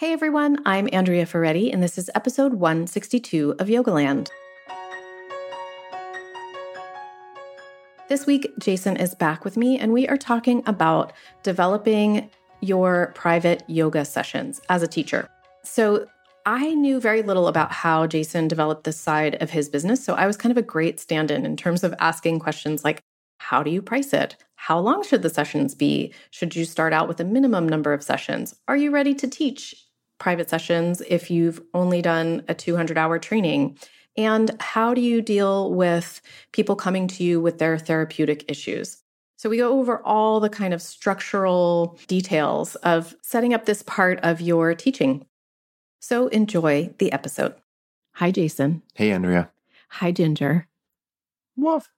Hey everyone, I'm Andrea Ferretti, and this is episode 162 of Yogaland. This week, Jason is back with me, and we are talking about developing your private yoga sessions as a teacher. So I knew very little about how Jason developed this side of his business, so I was kind of a great stand-in in terms of asking questions like, how do you price it? How long should the sessions be? Should you start out with a minimum number of sessions? Are you ready to teach private sessions if you've only done a 200-hour training? And how do you deal with people coming to you with their therapeutic issues? So we go over all the kind of structural details of setting up this part of your teaching. So enjoy the episode. Hi, Jason. Hey, Andrea. Hi, Ginger. Woof.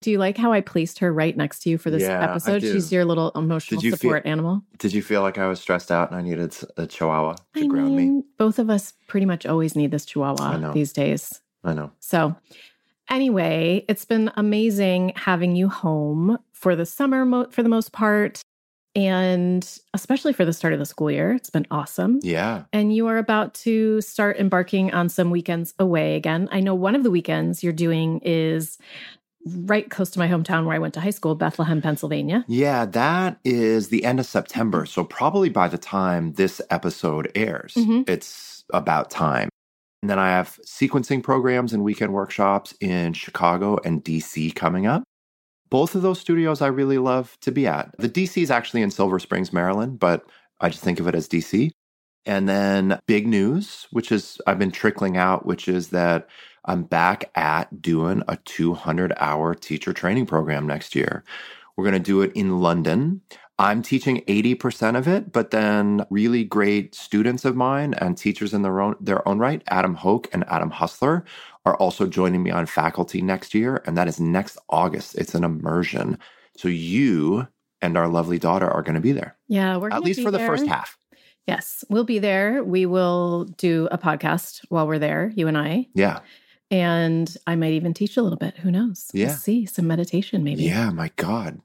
Do you like how I placed her right next to you for this episode? She's your little emotional support animal. Did you feel like I was stressed out and I needed a chihuahua to ground me? Both of us pretty much always need this chihuahua these days. I know. So anyway, it's been amazing having you home for the summer for the most part, and especially for the start of the school year. It's been awesome. Yeah. And you are about to start embarking on some weekends away again. I know one of the weekends you're doing is right close to my hometown where I went to high school, Bethlehem, Pennsylvania. Yeah, that is the end of September. So probably by the time this episode airs, It's about time. And then I have sequencing programs and weekend workshops in Chicago and DC coming up. Both of those studios I really love to be at. The DC is actually in Silver Springs, Maryland, but I just think of it as DC. And then big news, which is I've been trickling out, which is that I'm back at doing a 200-hour teacher training program next year. We're going to do it in London. I'm teaching 80% of it, but then really great students of mine and teachers in their own right, Adam Hoke and Adam Hustler, are also joining me on faculty next year, and that is next August. It's an immersion. So you and our lovely daughter are going to be there. Yeah, we're going to be there. At least for the first half. Yes, we'll be there. We will do a podcast while we're there, you and I. Yeah. And I might even teach a little bit. Who knows? Yeah. We'll see. Some meditation maybe. Yeah, my God.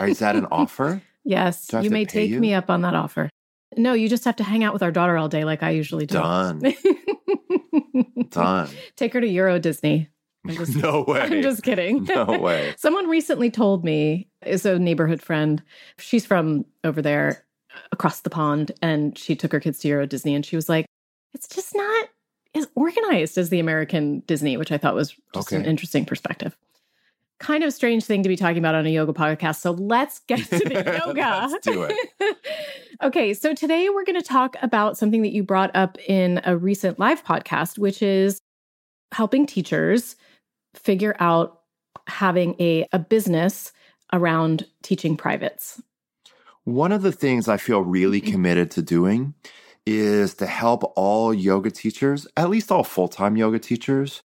Is that an offer? Yes, you may take me up on that offer. No, you just have to hang out with our daughter all day like I usually do. Done. Take her to Euro Disney. No way. I'm just kidding. No way. Someone recently told me, it's a neighborhood friend, she's from over there across the pond, and she took her kids to Euro Disney, and she was like, it's just not as organized as the American Disney, which I thought was just an interesting perspective. Kind of strange thing to be talking about on a yoga podcast. So let's get to the yoga. Let's do it. Okay. So today we're going to talk about something that you brought up in a recent live podcast, which is helping teachers figure out having a business around teaching privates. One of the things I feel really committed to doing is to help all yoga teachers, at least all full-time yoga teachers,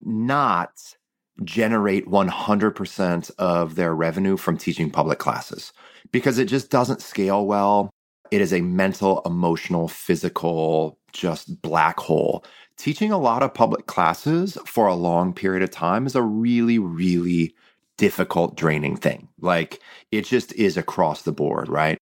not generate 100% of their revenue from teaching public classes, because it just doesn't scale well. It is a mental, emotional, physical, just black hole. Teaching a lot of public classes for a long period of time is a really, really difficult, draining thing. Like, it just is across the board, right?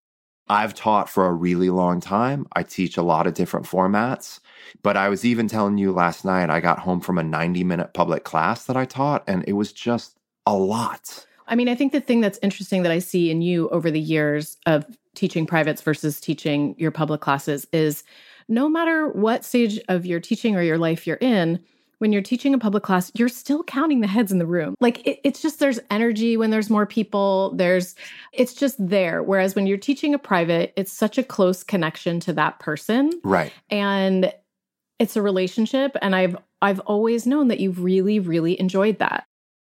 I've taught for a really long time. I teach a lot of different formats, but I was even telling you last night, I got home from a 90-minute public class that I taught, and it was just a lot. I mean, I think the thing that's interesting that I see in you over the years of teaching privates versus teaching your public classes is no matter what stage of your teaching or your life you're in, when you're teaching a public class, you're still counting the heads in the room. Like, it's just, there's energy when there's more people. It's just there. Whereas when you're teaching a private, it's such a close connection to that person. Right. And it's a relationship. And I've always known that you've really, really enjoyed that.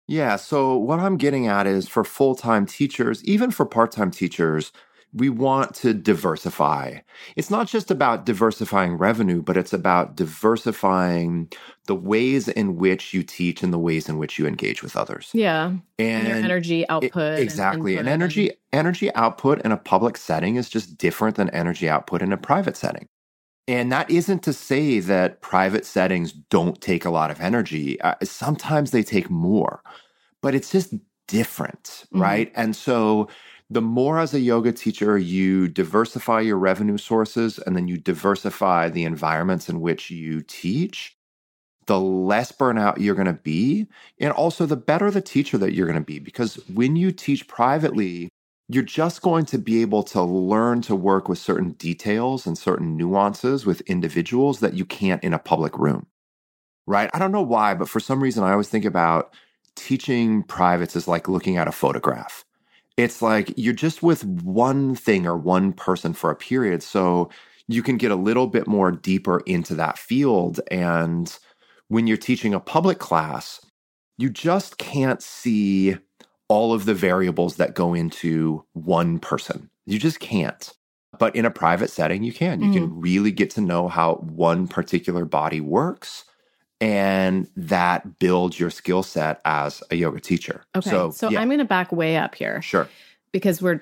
Yeah. So what I'm getting at is for full-time teachers, even for part-time teachers, we want to diversify. It's not just about diversifying revenue, but it's about diversifying the ways in which you teach and the ways in which you engage with others. Yeah. And your energy output. Exactly. And energy output in a public setting is just different than energy output in a private setting. And that isn't to say that private settings don't take a lot of energy. Sometimes they take more, but it's just different, right? And so the more as a yoga teacher you diversify your revenue sources and then you diversify the environments in which you teach, the less burnout you're going to be, and also the better the teacher that you're going to be. Because when you teach privately, you're just going to be able to learn to work with certain details and certain nuances with individuals that you can't in a public room, right? I don't know why, but for some reason, I always think about teaching privates as like looking at a photograph. It's like you're just with one thing or one person for a period, so you can get a little bit more deeper into that field. And when you're teaching a public class, you just can't see all of the variables that go into one person. You just can't. But in a private setting, you can. You can really get to know how one particular body works, and that builds your skill set as a yoga teacher. Okay, so yeah. I'm going to back way up here. Sure. Because we're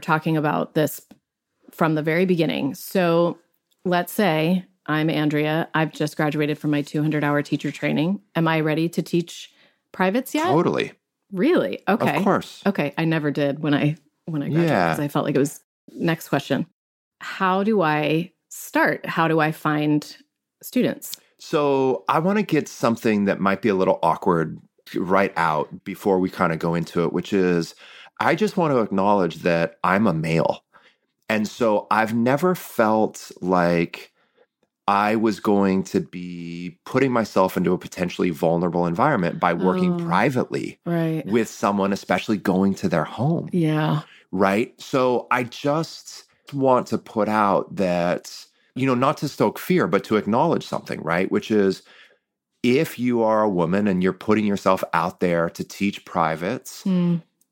talking about this from the very beginning. So let's say I'm Andrea. I've just graduated from my 200-hour teacher training. Am I ready to teach privates yet? Totally. Really? Okay. Of course. Okay. I never did when I graduated because I felt like it was next question. How do I start? How do I find students? So I want to get something that might be a little awkward right out before we kind of go into it, which is I just want to acknowledge that I'm a male. And so I've never felt like I was going to be putting myself into a potentially vulnerable environment by working privately with someone, especially going to their home. Yeah. Right? So I just want to put out that, not to stoke fear, but to acknowledge something, right? Which is if you are a woman and you're putting yourself out there to teach privates,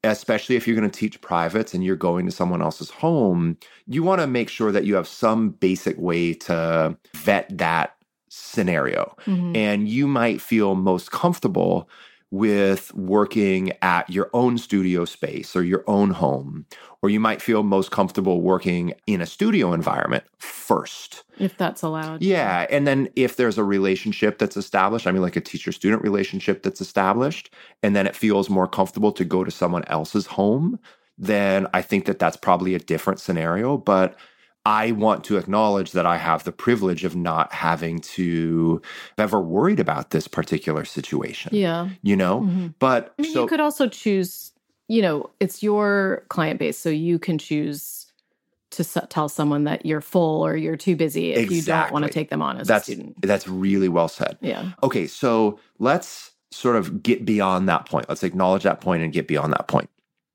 especially if you're going to teach privates and you're going to someone else's home, you want to make sure that you have some basic way to vet that scenario. Mm-hmm. And you might feel most comfortable with working at your own studio space or your own home, or you might feel most comfortable working in a studio environment first. If that's allowed. Yeah. And then if there's a relationship that's established, like a teacher-student relationship that's established, and then it feels more comfortable to go to someone else's home, then I think that that's probably a different scenario. But I want to acknowledge that I have the privilege of not having to ever worried about this particular situation. Yeah. But you could also choose, it's your client base. So you can choose to tell someone that you're full or you're too busy if you don't want to take them on as a student. That's really well said. Yeah. Okay. So let's sort of get beyond that point. Let's acknowledge that point and get beyond that point.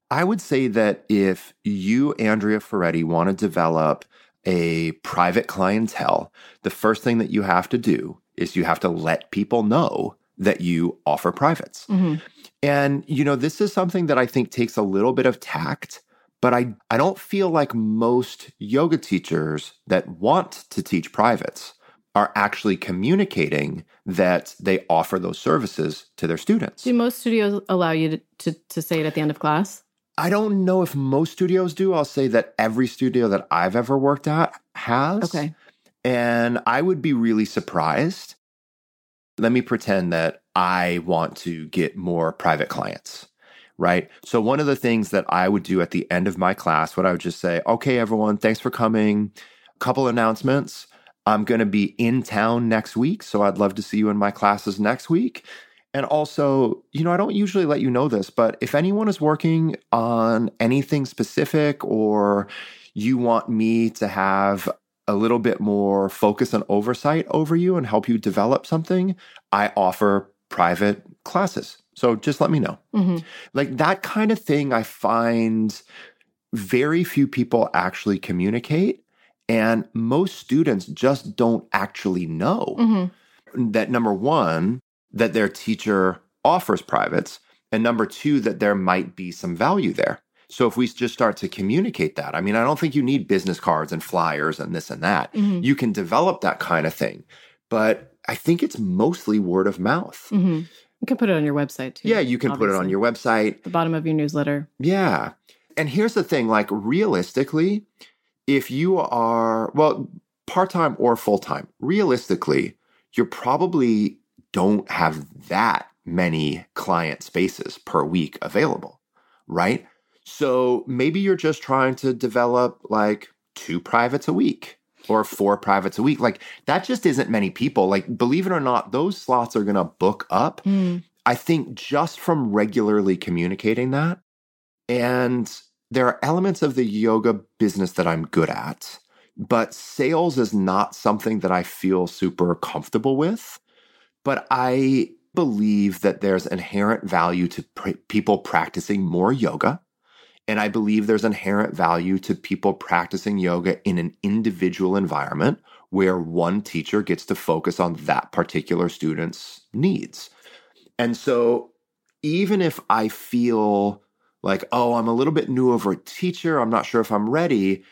I would say that if you, Andrea Ferretti, want to develop a private clientele, the first thing that you have to do is you have to let people know that you offer privates. Mm-hmm. And, this is something that I think takes a little bit of tact, but I don't feel like most yoga teachers that want to teach privates are actually communicating that they offer those services to their students. Do most studios allow you to say it at the end of class? I don't know if most studios do. I'll say that every studio that I've ever worked at has. Okay. And I would be really surprised. Let me pretend that I want to get more private clients, right? So one of the things that I would do at the end of my class, what I would just say, okay, everyone, thanks for coming. A couple announcements. I'm going to be in town next week, so I'd love to see you in my classes next week. And also, I don't usually let you know this, but if anyone is working on anything specific or you want me to have a little bit more focus and oversight over you and help you develop something, I offer private classes. So just let me know. Mm-hmm. Like that kind of thing I find very few people actually communicate. And most students just don't actually know that, number one, that their teacher offers privates, and number two, that there might be some value there. So if we just start to communicate that, I don't think you need business cards and flyers and this and that. Mm-hmm. You can develop that kind of thing. But I think it's mostly word of mouth. Mm-hmm. You can put it on your website too. Yeah, you can obviously put it on your website. The bottom of your newsletter. Yeah. And here's the thing, realistically, if you are, part-time or full-time, realistically, you probably don't have that many client spaces per week available, right? So maybe you're just trying to develop like 2 privates a week or 4 privates a week. Like that just isn't many people. Like, believe it or not, those slots are going to book up. Mm. I think just from regularly communicating that. And there are elements of the yoga business that I'm good at, but sales is not something that I feel super comfortable with. But I believe that there's inherent value to people practicing more yoga. And I believe there's inherent value to people practicing yoga in an individual environment where one teacher gets to focus on that particular student's needs. And so even if I feel like, oh, I'm a little bit new over a teacher, I'm not sure if I'm ready,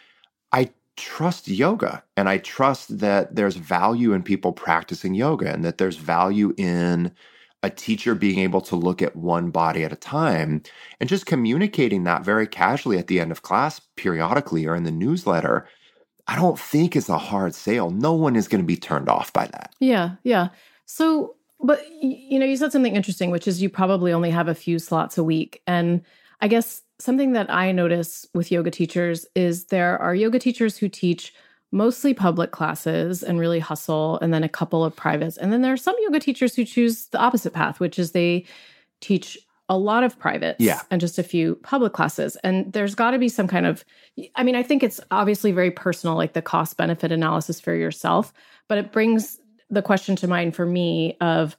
I trust yoga. And I trust that there's value in people practicing yoga and that there's value in a teacher being able to look at one body at a time and just communicating that very casually at the end of class periodically or in the newsletter. I don't think it's a hard sale. No one is going to be turned off by that. Yeah, yeah. So, but you know, you said something interesting, which is you probably only have a few slots a week. And I guess something that I notice with yoga teachers is there are yoga teachers who teach mostly public classes and really hustle, and then a couple of privates. And then there are some yoga teachers who choose the opposite path, which is they teach a lot of privates and just a few public classes. And there's got to be some kind of, I mean, I think it's obviously very personal, like the cost-benefit analysis for yourself, but it brings the question to mind for me of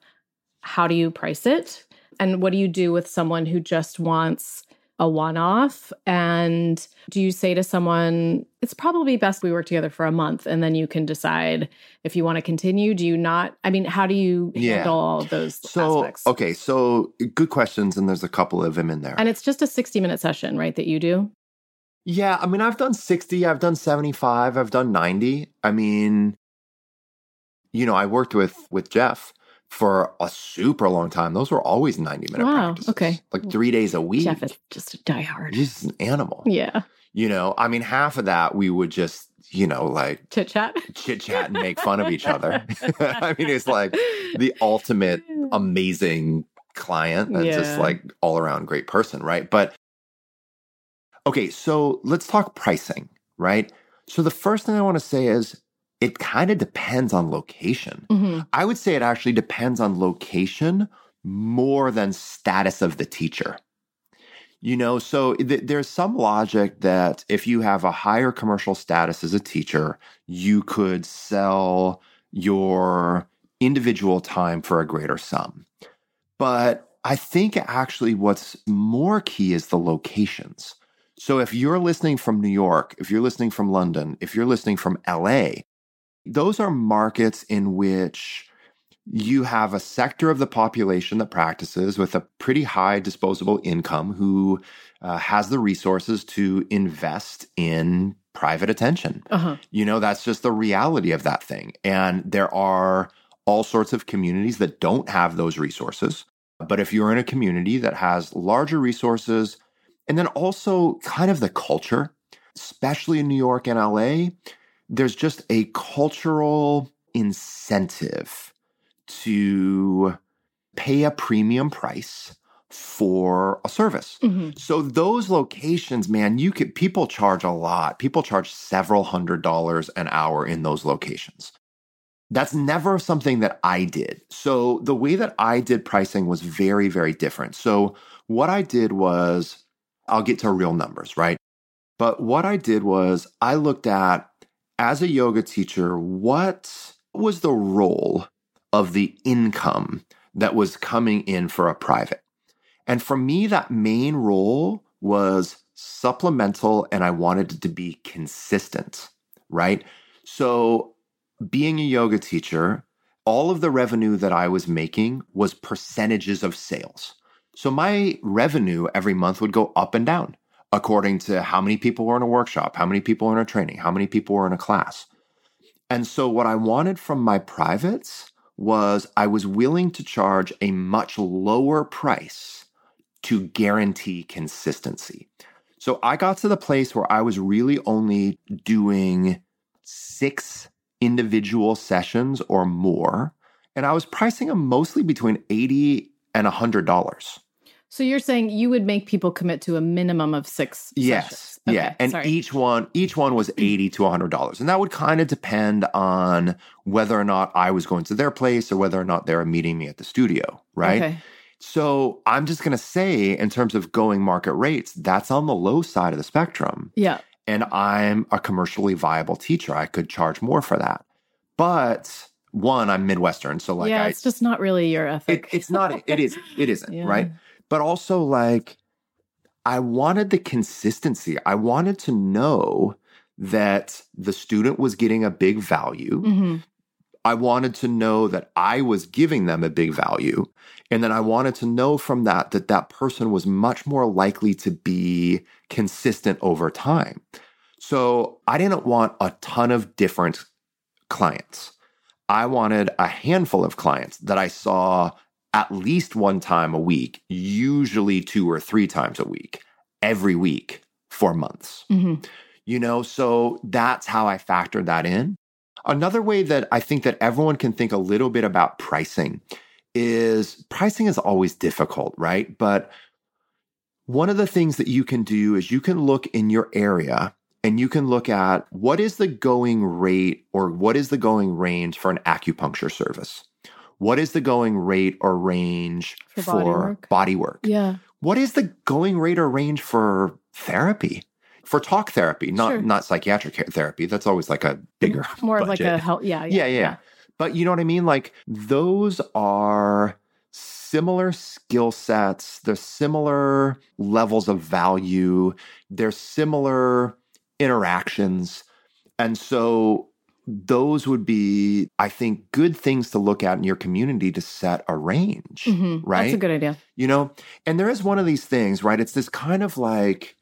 how do you price it? And what do you do with someone who just wants a one-off? And do you say to someone, it's probably best we work together for a month and then you can decide if you want to continue? Do you not? I mean, how do you handle all of those aspects? Okay, so good questions, and there's a couple of them in there. And it's just a 60-minute session, right, that you do? Yeah, I mean, I've done 60, I've done 75, I've done 90. I mean, you know, I worked with Jeff for a super long time. Those were always 90-minute practices. Okay. Like 3 days a week. Jeff is just a diehard. He's an animal. Yeah. You know, I mean, half of that we would just, you know, like chit chat and make fun of each other. I mean, it's like the ultimate amazing client and just like all around great person, right? But okay, so let's talk pricing, right? So the first thing I want to say is, it kind of depends on location. Mm-hmm. I would say it actually depends on location more than status of the teacher. You know, so there's some logic that if you have a higher commercial status as a teacher, you could sell your individual time for a greater sum. But I think actually what's more key is the locations. So if you're listening from New York, if you're listening from London, if you're listening from LA, those are markets in which you have a sector of the population that practices with a pretty high disposable income who has the resources to invest in private attention. Uh-huh. You know, that's just the reality of that thing. And there are all sorts of communities that don't have those resources. But if you're in a community that has larger resources, and then also kind of the culture, especially in New York and LA, there's just a cultural incentive to pay a premium price for a service. Mm-hmm. So those locations, man, people charge a lot. People charge several $100s an hour in those locations. That's never something that I did. So the way that I did pricing was very, very different. So what I did was, I'll get to real numbers, right? But what I did was I looked at, as a yoga teacher, what was the role of the income that was coming in for a private? And for me, that main role was supplemental, and I wanted it to be consistent, right? So being a yoga teacher, all of the revenue that I was making was percentages of sales. So my revenue every month would go up and down, according to how many people were in a workshop, how many people were in a training, how many people were in a class. And so what I wanted from my privates was I was willing to charge a much lower price to guarantee consistency. So I got to the place where I was really only doing 6 individual sessions or more, and I was pricing them mostly between $80 and $100. So you're saying you would make people commit to a minimum of 6 sessions. Okay, yeah. And each one was $80 to $100. And that would kind of depend on whether or not I was going to their place or whether or not they were meeting me at the studio, right? Okay. So I'm just going to say, in terms of going market rates, that's on the low side of the spectrum. Yeah. And I'm a commercially viable teacher. I could charge more for that. But one, I'm Midwestern, so like yeah, it's just not really your ethic. It isn't, yeah. Right? But also, like, I wanted the consistency. I wanted to know that the student was getting a big value. Mm-hmm. I wanted to know that I was giving them a big value. And then I wanted to know from that person was much more likely to be consistent over time. So I didn't want a ton of different clients. I wanted a handful of clients that I saw at least one time a week, usually 2 or 3 times a week, every week for months. Mm-hmm. You know, so that's how I factored that in. Another way that I think that everyone can think a little bit about pricing is always difficult, right? But one of the things that you can do is you can look in your area and you can look at what is the going rate or what is the going range for an acupuncture service? What is the going rate or range for body work? Yeah. What is the going rate or range for therapy? For talk therapy, not psychiatric therapy. That's always like a bigger more budget. Of like a help. Yeah. But you know what I mean? Like, those are similar skill sets. They're similar levels of value. They're similar interactions. And so those would be, I think, good things to look at in your community to set a range, mm-hmm. right? That's a good idea. You know, and there is one of these things, right? It's this kind of like,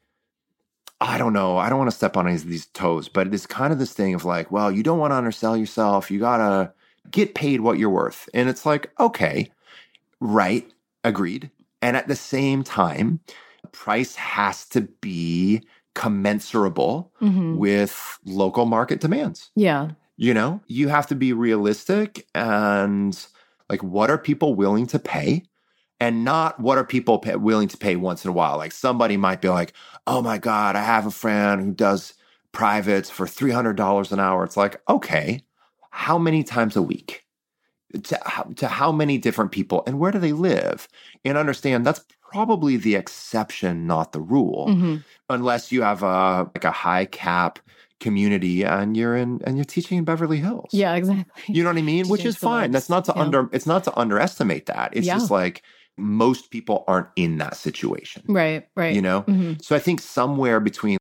I don't know, I don't want to step on any of these toes, but it's kind of this thing of like, well, you don't want to undersell yourself. You got to get paid what you're worth. And it's like, okay, right, agreed. And at the same time, price has to be commensurable mm-hmm. with local market demands. Yeah. You know, you have to be realistic and like, what are people willing to pay? And not what are people willing to pay once in a while. Like, somebody might be like, oh my God, I have a friend who does privates for $300 an hour. It's like, okay, how many times a week? To how many different people? And where do they live? And understand that's probably the exception, not the rule, mm-hmm. unless you have a high cap community and you're teaching in Beverly Hills. Yeah, exactly. You know what I mean? Which is fine. That's not to it's not to underestimate that. It's just like most people aren't in that situation. Right. You know? Mm-hmm. So I think somewhere between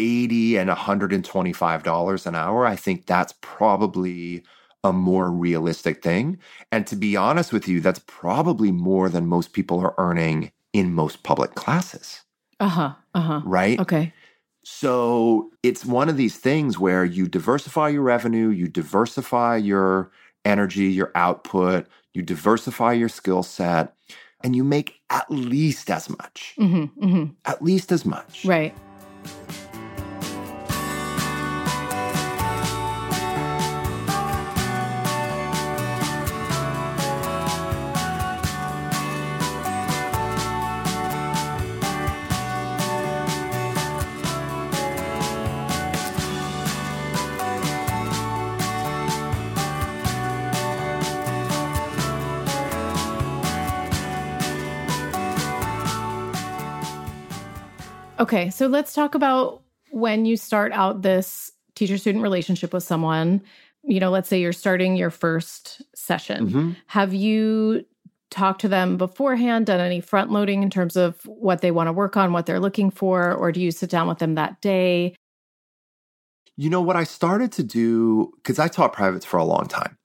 $80 and $125 an hour, I think that's probably a more realistic thing. And to be honest with you, that's probably more than most people are earning in most public classes. Right? Okay. So it's one of these things where you diversify your revenue, you diversify your energy, your output, you diversify your skill set, and you make at least as much. Mm-hmm, mm-hmm. At least as much. Right. Okay, so let's talk about when you start out this teacher-student relationship with someone. You know, let's say you're starting your first session. Mm-hmm. Have you talked to them beforehand, done any front-loading in terms of what they want to work on, what they're looking for, or do you sit down with them that day? You know, what I started to do, because I taught privates for a long time,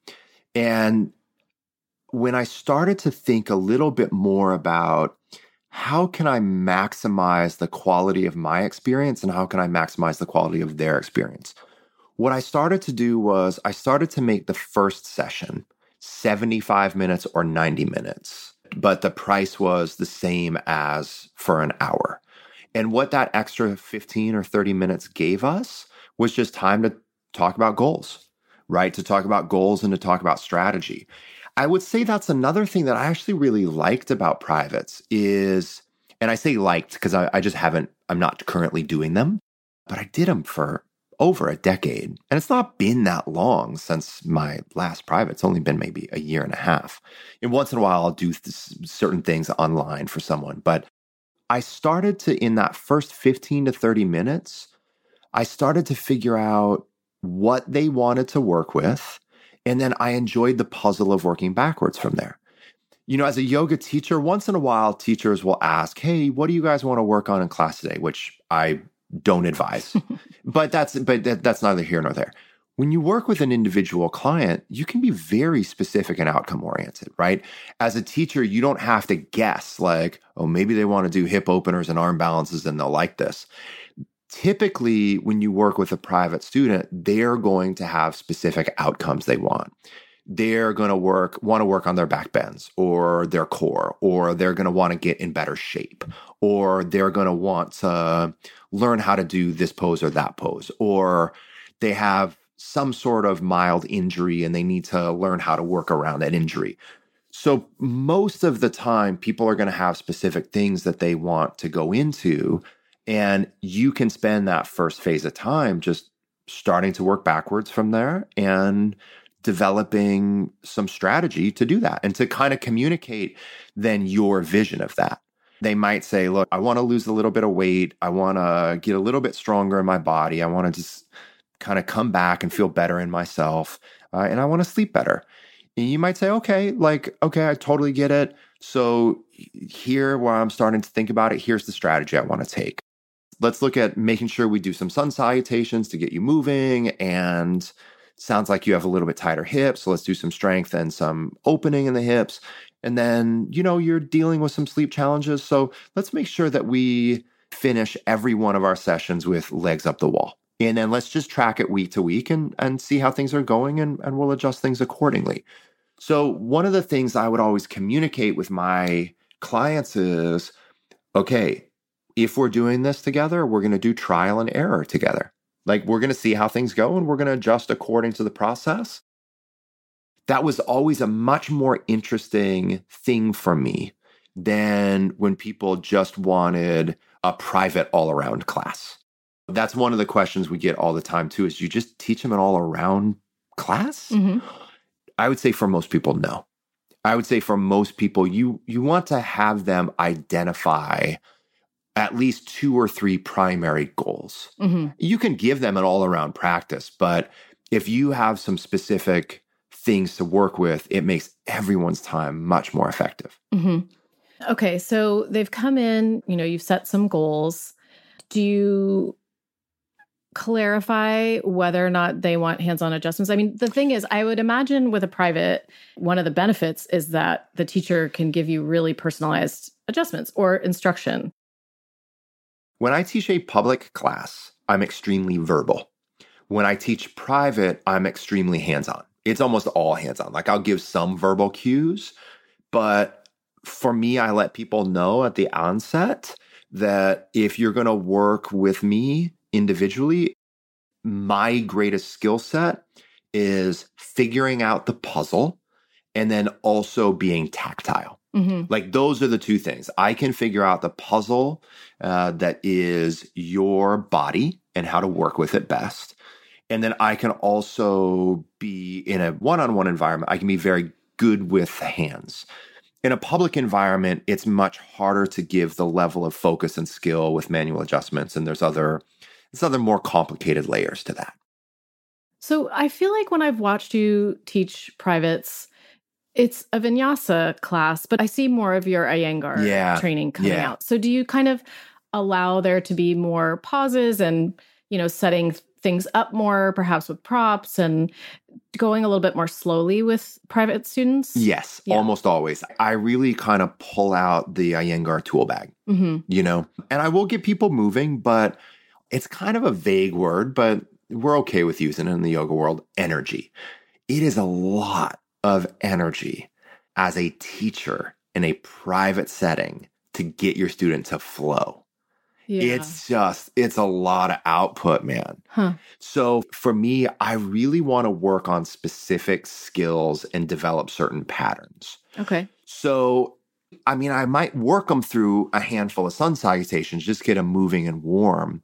and when I started to think a little bit more about how can I maximize the quality of my experience and how can I maximize the quality of their experience? What I started to do was I started to make the first session 75 minutes or 90 minutes, but the price was the same as for an hour. And what that extra 15 or 30 minutes gave us was just time to talk about goals, right? To talk about goals and to talk about strategy. I would say that's another thing that I actually really liked about privates is, and I say liked because I just haven't, I'm not currently doing them, but I did them for over a decade. And it's not been that long since my last private. It's only been maybe a year and a half. And once in a while, I'll do certain things online for someone. But I started to, in that first 15 to 30 minutes, I started to figure out what they wanted to work with. And then I enjoyed the puzzle of working backwards from there. You know, as a yoga teacher, once in a while, teachers will ask, hey, what do you guys want to work on in class today? Which I don't advise. But that's neither here nor there. When you work with an individual client, you can be very specific and outcome-oriented, right? As a teacher, you don't have to guess like, oh, maybe they want to do hip openers and arm balances and they'll like this. Typically, when you work with a private student, they're going to have specific outcomes they want. They're going to want to work on their back bends or their core, or they're going to want to get in better shape, or they're going to want to learn how to do this pose or that pose, or they have some sort of mild injury and they need to learn how to work around that injury. So most of the time, people are going to have specific things that they want to go into, and you can spend that first phase of time just starting to work backwards from there and developing some strategy to do that and to kind of communicate then your vision of that. They might say, look, I want to lose a little bit of weight. I want to get a little bit stronger in my body. I want to just kind of come back and feel better in myself. And I want to sleep better. And you might say, okay, I totally get it. So here where I'm starting to think about it, here's the strategy I want to take. Let's look at making sure we do some sun salutations to get you moving, and sounds like you have a little bit tighter hips, so let's do some strength and some opening in the hips. And then, you know, you're dealing with some sleep challenges, so let's make sure that we finish every one of our sessions with legs up the wall. And then let's just track it week to week and see how things are going, and we'll adjust things accordingly. So one of the things I would always communicate with my clients is, okay, if we're doing this together, we're going to do trial and error together. Like, we're going to see how things go and we're going to adjust according to the process. That was always a much more interesting thing for me than when people just wanted a private all-around class. That's one of the questions we get all the time too, is you just teach them an all-around class? Mm-hmm. I would say for most people, no. I would say for most people, you want to have them identify at least two or three primary goals. Mm-hmm. You can give them an all-around practice, but if you have some specific things to work with, it makes everyone's time much more effective. Mm-hmm. Okay, so they've come in, you know, you've set some goals. Do you clarify whether or not they want hands-on adjustments? I mean, the thing is, I would imagine with a private, one of the benefits is that the teacher can give you really personalized adjustments or instruction. When I teach a public class, I'm extremely verbal. When I teach private, I'm extremely hands-on. It's almost all hands-on. Like, I'll give some verbal cues, but for me, I let people know at the onset that if you're going to work with me individually, my greatest skill set is figuring out the puzzle and then also being tactile. Mm-hmm. Like, those are the two things. I can figure out the puzzle that is your body and how to work with it best. And then I can also be in a one-on-one environment. I can be very good with hands. In a public environment, it's much harder to give the level of focus and skill with manual adjustments. And there's other more complicated layers to that. So I feel like when I've watched you teach privates, it's a vinyasa class, but I see more of your Iyengar training coming out. So do you kind of allow there to be more pauses and, you know, setting things up more, perhaps with props and going a little bit more slowly with private students? Yes, almost always. I really kind of pull out the Iyengar tool bag, you know, and I will get people moving, but it's kind of a vague word, but we're okay with using it in the yoga world, energy. It is a lot of energy as a teacher in a private setting to get your student to flow. Yeah. It's a lot of output, man. Huh. So for me, I really want to work on specific skills and develop certain patterns. Okay. So, I mean, I might work them through a handful of sun salutations, just get them moving and warm.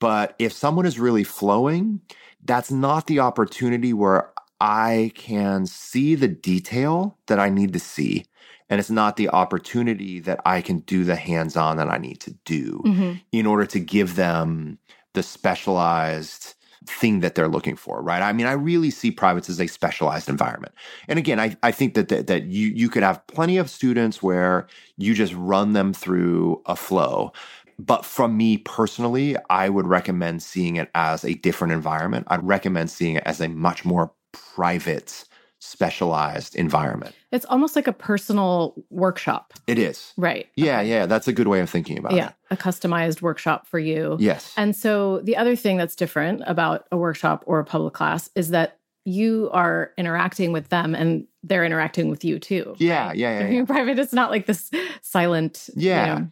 But if someone is really flowing, that's not the opportunity where I can see the detail that I need to see. And it's not the opportunity that I can do the hands-on that I need to do in order to give them the specialized thing that they're looking for, right? I mean, I really see privates as a specialized environment. And again, I think that you could have plenty of students where you just run them through a flow. But from me personally, I would recommend seeing it as a different environment. I'd recommend seeing it as a much more private, specialized environment. It's almost like a personal workshop. It is. Right. Yeah, okay. Yeah. That's a good way of thinking about it. Yeah, a customized workshop for you. Yes. And so the other thing that's different about a workshop or a public class is that you are interacting with them and they're interacting with you too. Yeah, right? Yeah, yeah. In private, it's not like this silent. Yeah. You know.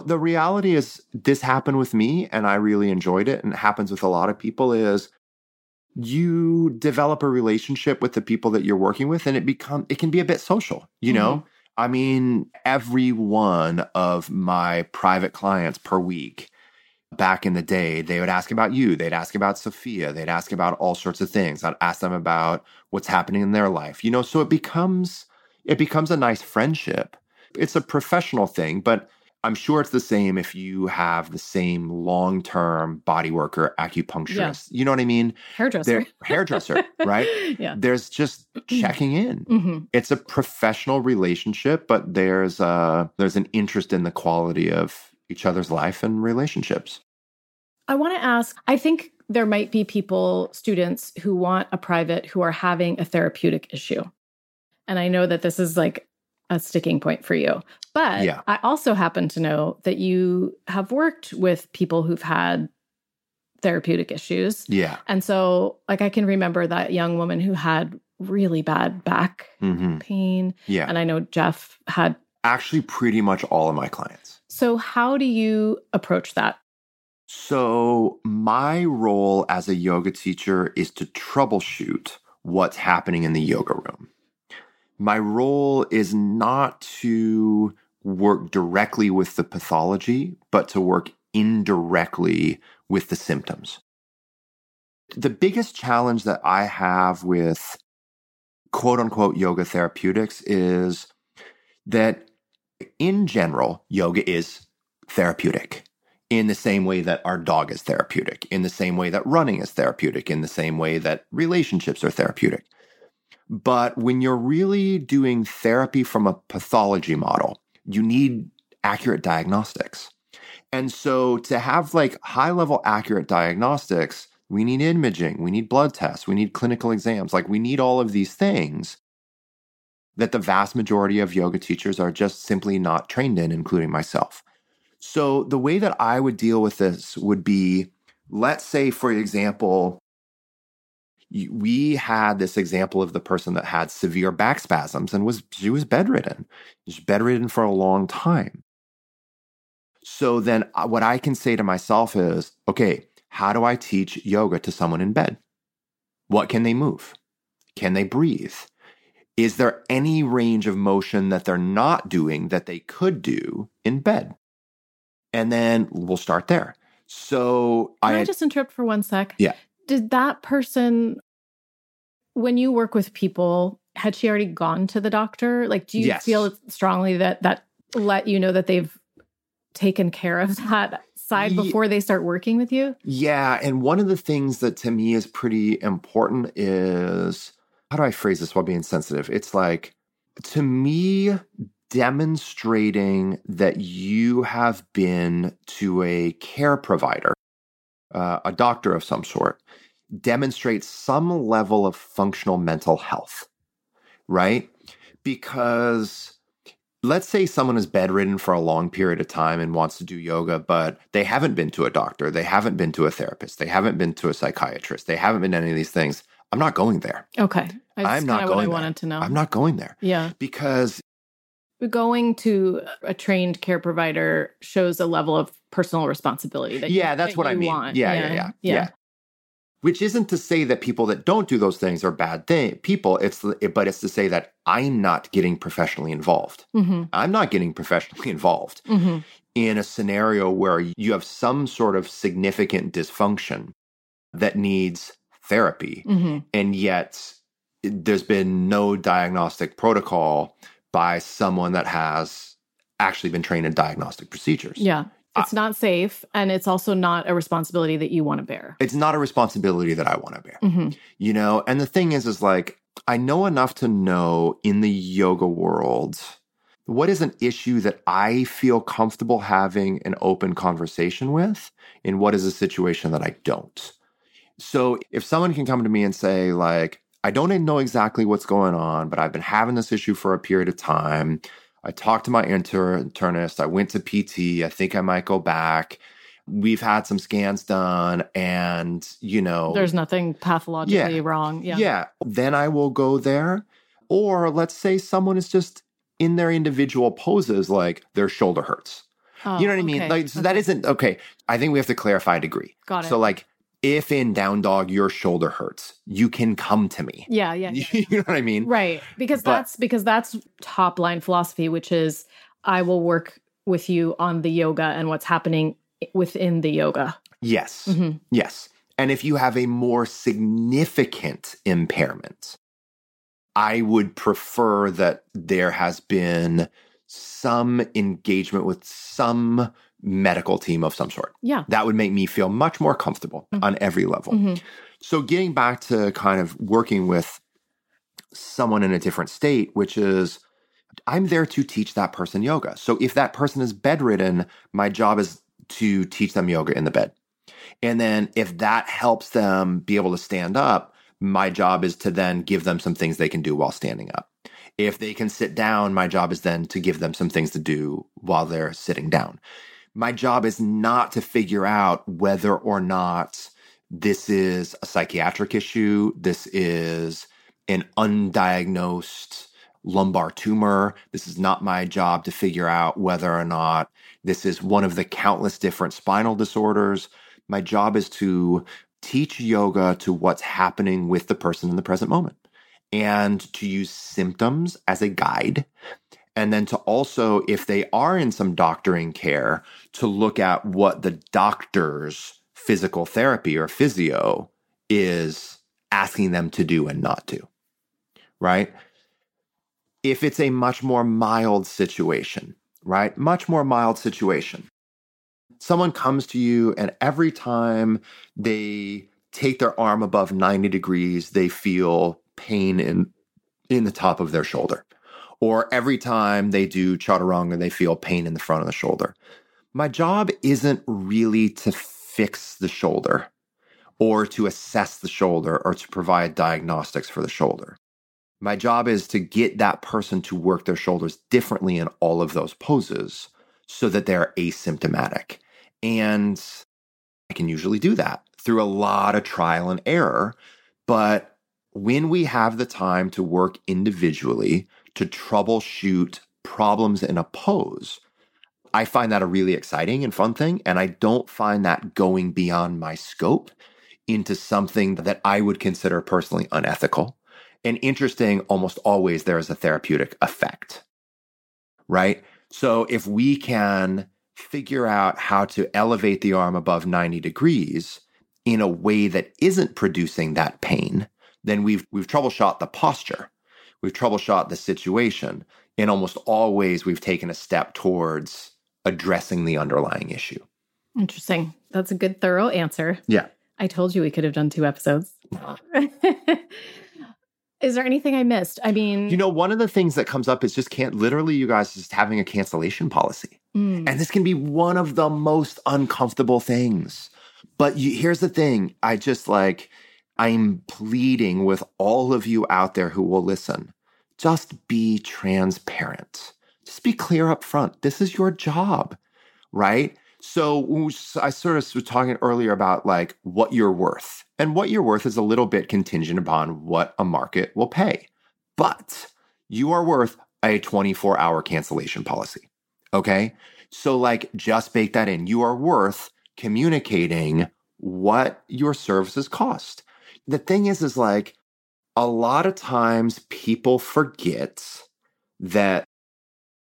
And the reality is this happened with me and I really enjoyed it, and it happens with a lot of people is you develop a relationship with the people that you're working with, and it can be a bit social, Mm-hmm. I mean, every one of my private clients per week back in the day, they would ask about you. They'd ask about Sophia. They'd ask about all sorts of things. I'd ask them about what's happening in their life, so it becomes a nice friendship. It's a professional thing, but I'm sure it's the same if you have the same long-term bodyworker, acupuncturist, You know what I mean? Hairdresser, right? Yeah. There's just checking in. Mm-hmm. It's a professional relationship, but there's an interest in the quality of each other's life and relationships. I want to ask, I think there might be students who want a private who are having a therapeutic issue. And I know that this is like a sticking point for you. But yeah. I also happen to know that you have worked with people who've had therapeutic issues. Yeah. And so I can remember that young woman who had really bad back pain. Yeah. And I know Jeff had actually pretty much all of my clients. So how do you approach that? So my role as a yoga teacher is to troubleshoot what's happening in the yoga room. My role is not to work directly with the pathology, but to work indirectly with the symptoms. The biggest challenge that I have with quote-unquote yoga therapeutics is that in general, yoga is therapeutic in the same way that our dog is therapeutic, in the same way that running is therapeutic, in the same way that relationships are therapeutic. But when you're really doing therapy from a pathology model, you need accurate diagnostics. And so to have high-level accurate diagnostics, we need imaging, we need blood tests, we need clinical exams. We need all of these things that the vast majority of yoga teachers are just simply not trained in, including myself. So the way that I would deal with this would be, let's say, for example, we had this example of the person that had severe back spasms and she was bedridden. She was bedridden for a long time. So then what I can say to myself is, okay, how do I teach yoga to someone in bed? What can they move? Can they breathe? Is there any range of motion that they're not doing that they could do in bed? And then we'll start there. So Can I just interrupt for one sec? Yeah. Did that person, when you work with people, had she already gone to the doctor? Do you Yes. feel strongly that let you know that they've taken care of that side before they start working with you? Yeah. And one of the things that to me is pretty important is, how do I phrase this while being sensitive? It's to me, demonstrating that you have been to a care provider, a doctor of some sort, demonstrates some level of functional mental health, right? Because let's say someone is bedridden for a long period of time and wants to do yoga, but they haven't been to a doctor, they haven't been to a therapist, they haven't been to a psychiatrist, they haven't been to any of these things. I'm not going there. Okay. I'm not going there. I wanted to know. I'm not going there. Yeah. Because Going to a trained care provider shows a level of personal responsibility. That's what I mean. Yeah. Which isn't to say that people that don't do those things are bad people. But it's to say that I'm not getting professionally involved. Mm-hmm. I'm not getting professionally involved mm-hmm. in a scenario where you have some sort of significant dysfunction that needs therapy. Mm-hmm. And yet there's been no diagnostic protocol by someone that has actually been trained in diagnostic procedures. Yeah. It's not safe, and it's also not a responsibility that you want to bear. It's not a responsibility that I want to bear. Mm-hmm. You know, and the thing is like, I know enough to know in the yoga world, what is an issue that I feel comfortable having an open conversation with, and what is a situation that I don't? So if someone can come to me and say like, I don't even know exactly what's going on, but I've been having this issue for a period of time. I talked to my internist. I went to PT. I think I might go back. We've had some scans done and, you know. There's nothing pathologically wrong. Yeah. Then I will go there. Or let's say someone is just in their individual poses, like their shoulder hurts. Oh, you know what I mean? Like, so that isn't, okay. I think we have to clarify a degree. Got it. So like, if in down dog, your shoulder hurts, you can come to me. Yeah. You know what I mean? Right. Because that's top line philosophy, which is I will work with you on the yoga and what's happening within the yoga. Yes. Mm-hmm. Yes. And if you have a more significant impairment, I would prefer that there has been some engagement with some medical team of some sort. Yeah. That would make me feel much more comfortable mm-hmm. on every level. Mm-hmm. So getting back to kind of working with someone in a different state, which is I'm there to teach that person yoga. So if that person is bedridden, my job is to teach them yoga in the bed. And then if that helps them be able to stand up, my job is to then give them some things they can do while standing up. If they can sit down, my job is then to give them some things to do while they're sitting down. My job is not to figure out whether or not this is a psychiatric issue, this is an undiagnosed lumbar tumor. This is not my job to figure out whether or not this is one of the countless different spinal disorders. My job is to teach yoga to what's happening with the person in the present moment and to use symptoms as a guide. And then to also, if they are in some doctoring care, to look at what the doctor's physical therapy or physio is asking them to do and not do, right? If it's a much more mild situation, right? Much more mild situation. Someone comes to you and every time they take their arm above 90 degrees, they feel pain in the top of their shoulder. Or every time they do chaturanga, they feel pain in the front of the shoulder. My job isn't really to fix the shoulder or to assess the shoulder or to provide diagnostics for the shoulder. My job is to get that person to work their shoulders differently in all of those poses so that they're asymptomatic. And I can usually do that through a lot of trial and error. But when we have the time to work individually, to troubleshoot problems in a pose, I find that a really exciting and fun thing. And I don't find that going beyond my scope into something that I would consider personally unethical. And interesting, almost always there is a therapeutic effect, right? So if we can figure out how to elevate the arm above 90 degrees in a way that isn't producing that pain, then we've troubleshot the posture. We've troubleshot the situation. In almost all ways, we've taken a step towards addressing the underlying issue. Interesting. That's a good, thorough answer. Yeah. I told you we could have done 2 episodes. Is there anything I missed? I mean... You know, one of the things that comes up is just literally you guys just having a cancellation policy. Mm. And this can be one of the most uncomfortable things. But here's the thing. I'm pleading with all of you out there who will listen. Just be transparent. Just be clear up front. This is your job, right? So I sort of was talking earlier about like what you're worth. And what you're worth is a little bit contingent upon what a market will pay. But you are worth a 24-hour cancellation policy. Okay. So like, just bake that in. You are worth communicating what your services cost. The thing is like, a lot of times people forget that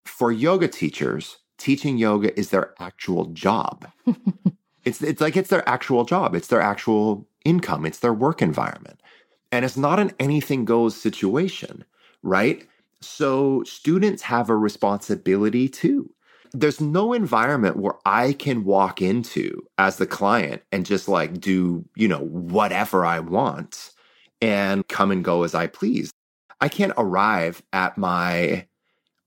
for yoga teachers, teaching yoga is their actual job. It's their actual job. It's their actual income. It's their work environment. And it's not an anything goes situation, right? So students have a responsibility too. There's no environment where I can walk into as the client and just like do, whatever I want and come and go as I please. I can't arrive at my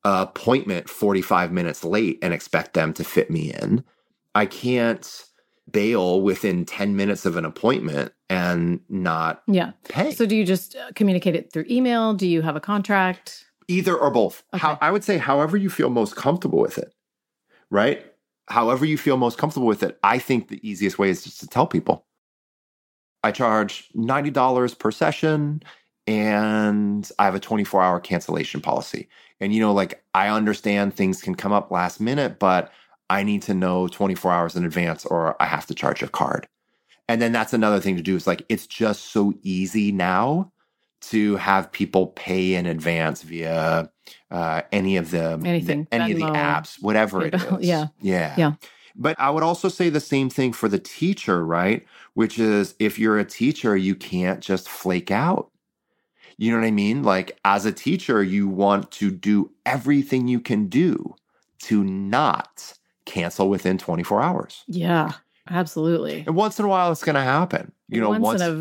appointment 45 minutes late and expect them to fit me in. I can't bail within 10 minutes of an appointment and not pay. So do you just communicate it through email? Do you have a contract? Either or both. Okay. I would say however you feel most comfortable with it, right? However you feel most comfortable with it. I think the easiest way is just to tell people. I charge $90 per session and I have a 24-hour cancellation policy. And, I understand things can come up last minute, but I need to know 24 hours in advance or I have to charge a card. And then that's another thing to do is like, it's just so easy now to have people pay in advance via any of the apps, whatever it is. Yeah. But I would also say the same thing for the teacher, right? Which is if you're a teacher, you can't just flake out. You know what I mean? Like as a teacher, you want to do everything you can do to not cancel within 24 hours. Yeah, absolutely. And once in a while, it's going to happen. Once in a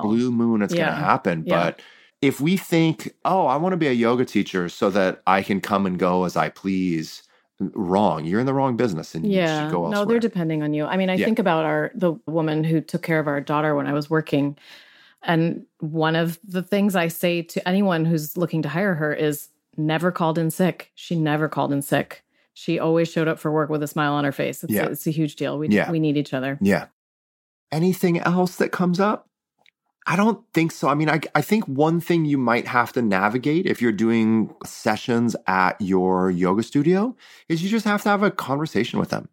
blue moon, it's going to happen. Yeah. But if we think, oh, I want to be a yoga teacher so that I can come and go as I please, wrong. You're in the wrong business and you should go elsewhere. No, they're depending on you. I mean, I think about the woman who took care of our daughter when I was working. And one of the things I say to anyone who's looking to hire her is never called in sick. She never called in sick. She always showed up for work with a smile on her face. It's a huge deal. We need each other. Yeah. Anything else that comes up? I don't think so. I mean, I think one thing you might have to navigate if you're doing sessions at your yoga studio is you just have to have a conversation with them.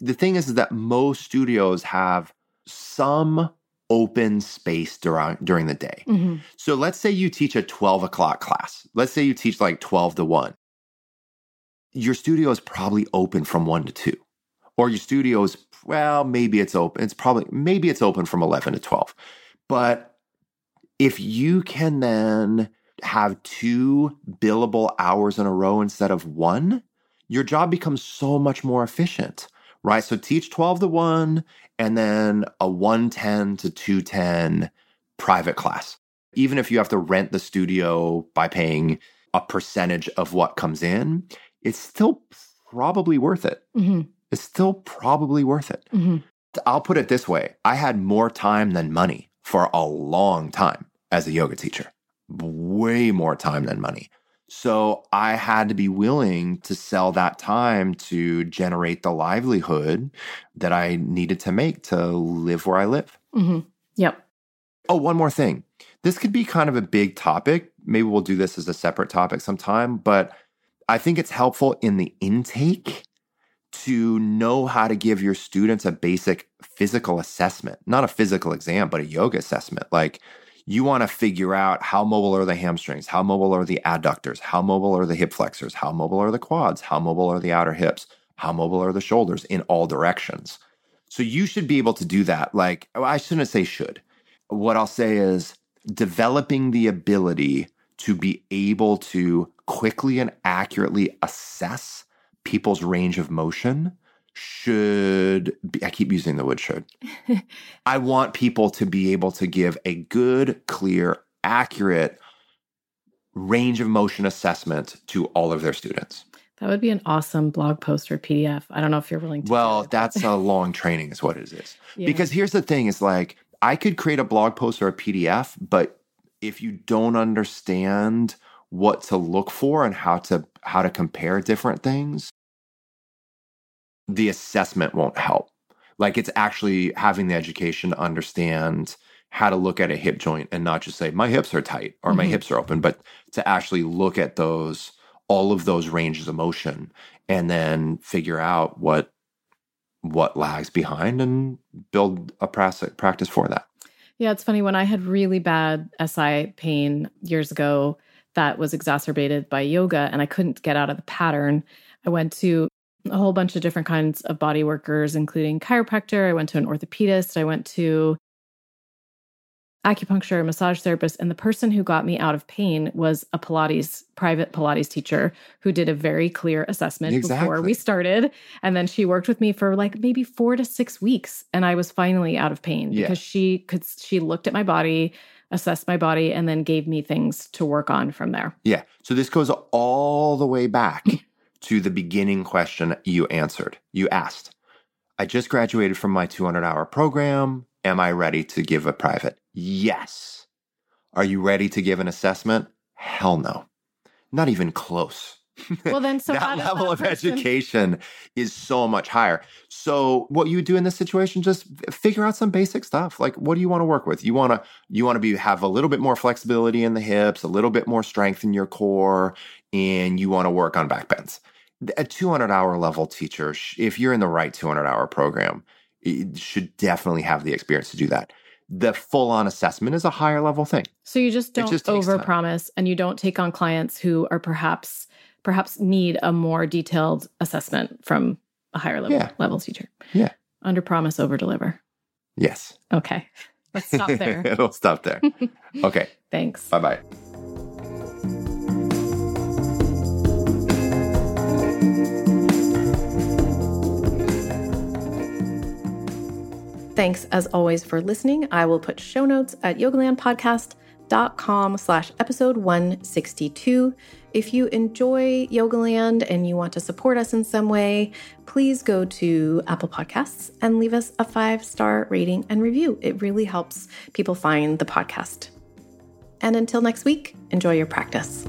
The thing is that most studios have some open space during the day. Mm-hmm. So let's say you teach a 12 o'clock class. Let's say you teach like 12 to 1. Your studio is probably open from 1 to 2. Or your studio is, maybe it's open. Maybe it's open from 11 to 12. But if you can then have 2 billable hours in a row instead of 1, your job becomes so much more efficient, right? So teach 12 to 1 and then a 1:10 to 2:10 private class. Even if you have to rent the studio by paying a percentage of what comes in, it's still probably worth it. Mm-hmm. It's still probably worth it. Mm-hmm. I'll put it this way. I had more time than money for a long time as a yoga teacher, way more time than money. So I had to be willing to sell that time to generate the livelihood that I needed to make to live where I live. Mm-hmm. Yep. Oh, one more thing. This could be kind of a big topic. Maybe we'll do this as a separate topic sometime, but I think it's helpful in the intake to know how to give your students a basic physical assessment, not a physical exam, but a yoga assessment. Like you want to figure out how mobile are the hamstrings, how mobile are the adductors, how mobile are the hip flexors, how mobile are the quads, how mobile are the outer hips, how mobile are the shoulders in all directions. So you should be able to do that. Like, I shouldn't say should. What I'll say is developing the ability to be able to quickly and accurately assess people's range of motion should be, I keep using the word should. I want people to be able to give a good, clear, accurate range of motion assessment to all of their students. That would be an awesome blog post or PDF. I don't know if you're willing to. Well, that's a long training is what it is. Yeah. Because here's the thing is like, I could create a blog post or a PDF, but if you don't understand what to look for and how to compare different things, the assessment won't help. Like it's actually having the education to understand how to look at a hip joint and not just say, my hips are tight or my hips are open, but to actually look at those, all of those ranges of motion, and then figure out what lags behind and build a practice for that. Yeah, it's funny. When I had really bad SI pain years ago, that was exacerbated by yoga, and I couldn't get out of the pattern. I went to a whole bunch of different kinds of body workers, including chiropractor. I went to an orthopedist. I went to acupuncture, massage therapist, and the person who got me out of pain was a private Pilates teacher who did a very clear assessment before we started. And then she worked with me for like maybe 4 to 6 weeks, and I was finally out of pain because she looked at my body, assessed my body, and then gave me things to work on from there. Yeah. So this goes all the way back to the beginning question you asked. I just graduated from my 200-hour program. Am I ready to give a private? Yes. Are you ready to give an assessment? Hell no. Not even close. Well, then, so that level that of education is so much higher. So what you do in this situation, just figure out some basic stuff. Like, what do you want to work with? You want to have a little bit more flexibility in the hips, a little bit more strength in your core, and you want to work on back bends. A 200-hour level teacher, if you're in the right 200-hour program, it should definitely have the experience to do that. The full-on assessment is a higher level thing. So you just don't overpromise, and you don't take on clients who are perhaps need a more detailed assessment from a higher level teacher. Yeah. Underpromise, overdeliver. Yes. Okay. Let's stop there. It'll stop there. Okay. Thanks. Bye-bye. Thanks, as always, for listening. I will put show notes at yogalandpodcast.com/episode 162. If you enjoy Yogaland and you want to support us in some way, please go to Apple Podcasts and leave us a 5-star rating and review. It really helps people find the podcast. And until next week, enjoy your practice.